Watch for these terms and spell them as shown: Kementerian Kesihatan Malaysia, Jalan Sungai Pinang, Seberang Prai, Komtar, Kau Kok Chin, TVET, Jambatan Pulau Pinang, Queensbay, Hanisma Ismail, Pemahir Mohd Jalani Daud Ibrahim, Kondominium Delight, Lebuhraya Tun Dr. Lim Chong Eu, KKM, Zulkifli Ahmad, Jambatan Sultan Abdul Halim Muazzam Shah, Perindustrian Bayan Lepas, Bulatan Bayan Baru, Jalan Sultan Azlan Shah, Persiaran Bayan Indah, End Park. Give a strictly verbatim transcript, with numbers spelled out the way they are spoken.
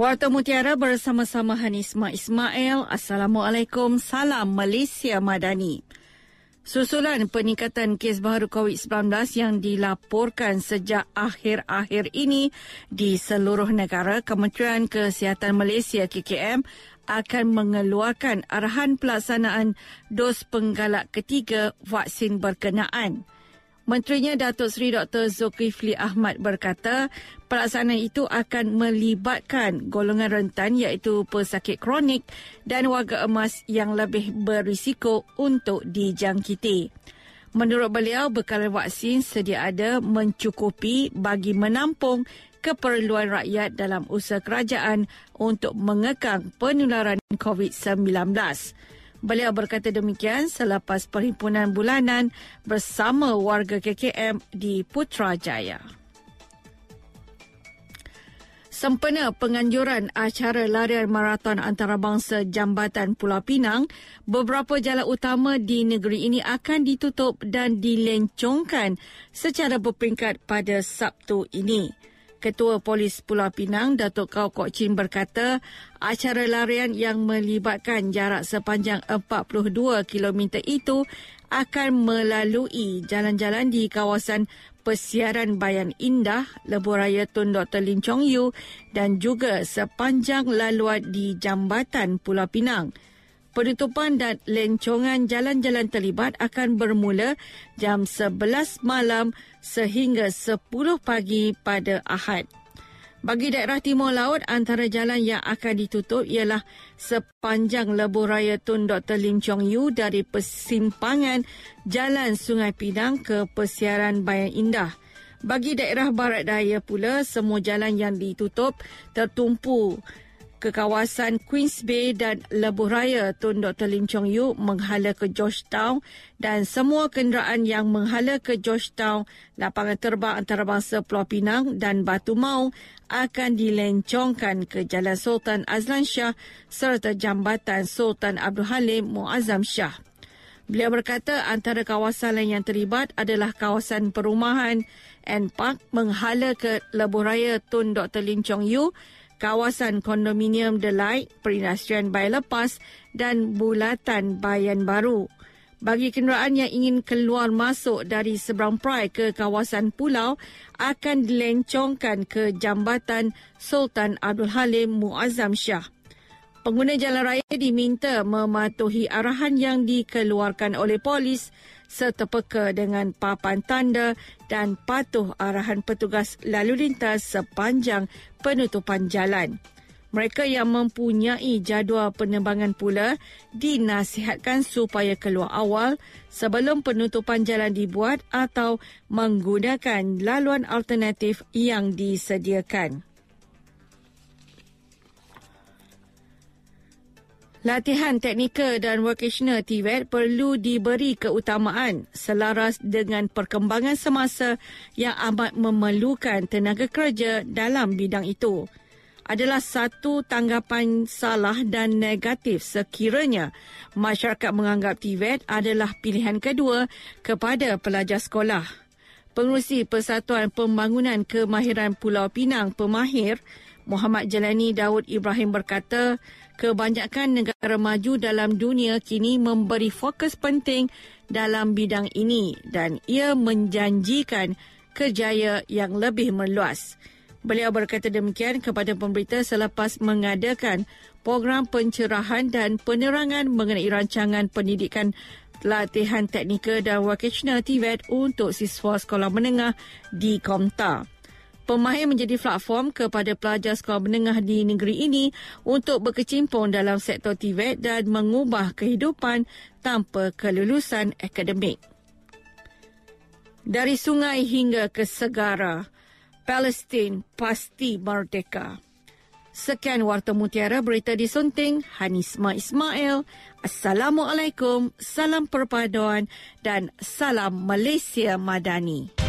Warta Mutiara bersama-sama Hanisma Ismail. Assalamualaikum, salam Malaysia Madani. Susulan peningkatan kes baru COVID sembilan belas yang dilaporkan sejak akhir-akhir ini di seluruh negara, Kementerian Kesihatan Malaysia K K M akan mengeluarkan arahan pelaksanaan dos penggalak ketiga vaksin berkenaan. Menterinya Datuk Seri Doktor Zulkifli Ahmad berkata pelaksanaan itu akan melibatkan golongan rentan iaitu pesakit kronik dan warga emas yang lebih berisiko untuk dijangkiti. Menurut beliau, bekalan vaksin sedia ada mencukupi bagi menampung keperluan rakyat dalam usaha kerajaan untuk mengekang penularan COVID sembilan belas. Beliau berkata demikian selepas perhimpunan bulanan bersama warga K K M di Putrajaya. Sempena penganjuran acara larian maraton antarabangsa Jambatan Pulau Pinang, beberapa jalan utama di negeri ini akan ditutup dan dilencongkan secara berperingkat pada Sabtu ini. Ketua Polis Pulau Pinang, Datuk Kau Kok Chin berkata, acara larian yang melibatkan jarak sepanjang empat puluh dua kilometer itu akan melalui jalan-jalan di kawasan Persiaran Bayan Indah, Lebuhraya Tun Doktor Lim Chong Eu dan juga sepanjang laluan di Jambatan Pulau Pinang. Penutupan dan lencongan jalan-jalan terlibat akan bermula jam sebelas malam sehingga sepuluh pagi pada Ahad. Bagi daerah timur laut, antara jalan yang akan ditutup ialah sepanjang Lebuhraya Tun Doktor Lim Chong Eu dari persimpangan Jalan Sungai Pinang ke Persiaran Bayan Indah. Bagi daerah barat daya pula, semua jalan yang ditutup tertumpu ke kawasan Queensbay dan Lebuhraya Tun Doktor Lim Chong Eu menghala ke Georgetown dan semua kenderaan yang menghala ke Georgetown, lapangan terbang antarabangsa Pulau Pinang dan Batu Maung akan dilencongkan ke Jalan Sultan Azlan Shah serta Jambatan Sultan Abdul Halim Muazzam Shah. Beliau berkata antara kawasan lain yang terlibat adalah kawasan perumahan End Park menghala ke Lebuhraya Tun Doktor Lim Chong Eu, kawasan Kondominium Delight, Perindustrian Bayan Lepas dan Bulatan Bayan Baru. Bagi kenderaan yang ingin keluar masuk dari Seberang Prai ke kawasan pulau, akan dilencongkan ke Jambatan Sultan Abdul Halim Muazzam Shah. Pengguna jalan raya diminta mematuhi arahan yang dikeluarkan oleh polis serta peka dengan papan tanda dan patuh arahan petugas lalu lintas sepanjang penutupan jalan. Mereka yang mempunyai jadual penerbangan pula dinasihatkan supaya keluar awal sebelum penutupan jalan dibuat atau menggunakan laluan alternatif yang disediakan. Latihan teknikal dan vocational T V E T perlu diberi keutamaan selaras dengan perkembangan semasa yang amat memerlukan tenaga kerja dalam bidang itu. Adalah satu tanggapan salah dan negatif sekiranya masyarakat menganggap T V E T adalah pilihan kedua kepada pelajar sekolah. Pengerusi Persatuan Pembangunan Kemahiran Pulau Pinang Pemahir Mohd Jalani Daud Ibrahim berkata, kebanyakan negara maju dalam dunia kini memberi fokus penting dalam bidang ini dan ia menjanjikan kerjaya yang lebih meluas. Beliau berkata demikian kepada pemberita selepas mengadakan program pencerahan dan penerangan mengenai rancangan pendidikan latihan teknikal dan vocational T V E T untuk siswa sekolah menengah di Komtar. Pemahir menjadi platform kepada pelajar sekolah menengah di negeri ini untuk berkecimpung dalam sektor T V E T dan mengubah kehidupan tanpa kelulusan akademik. Dari sungai hingga ke segara, Palestin pasti merdeka. Sekian Warta Mutiara, berita disunting Hanisma Ismail. Assalamualaikum, salam perpaduan dan salam Malaysia Madani.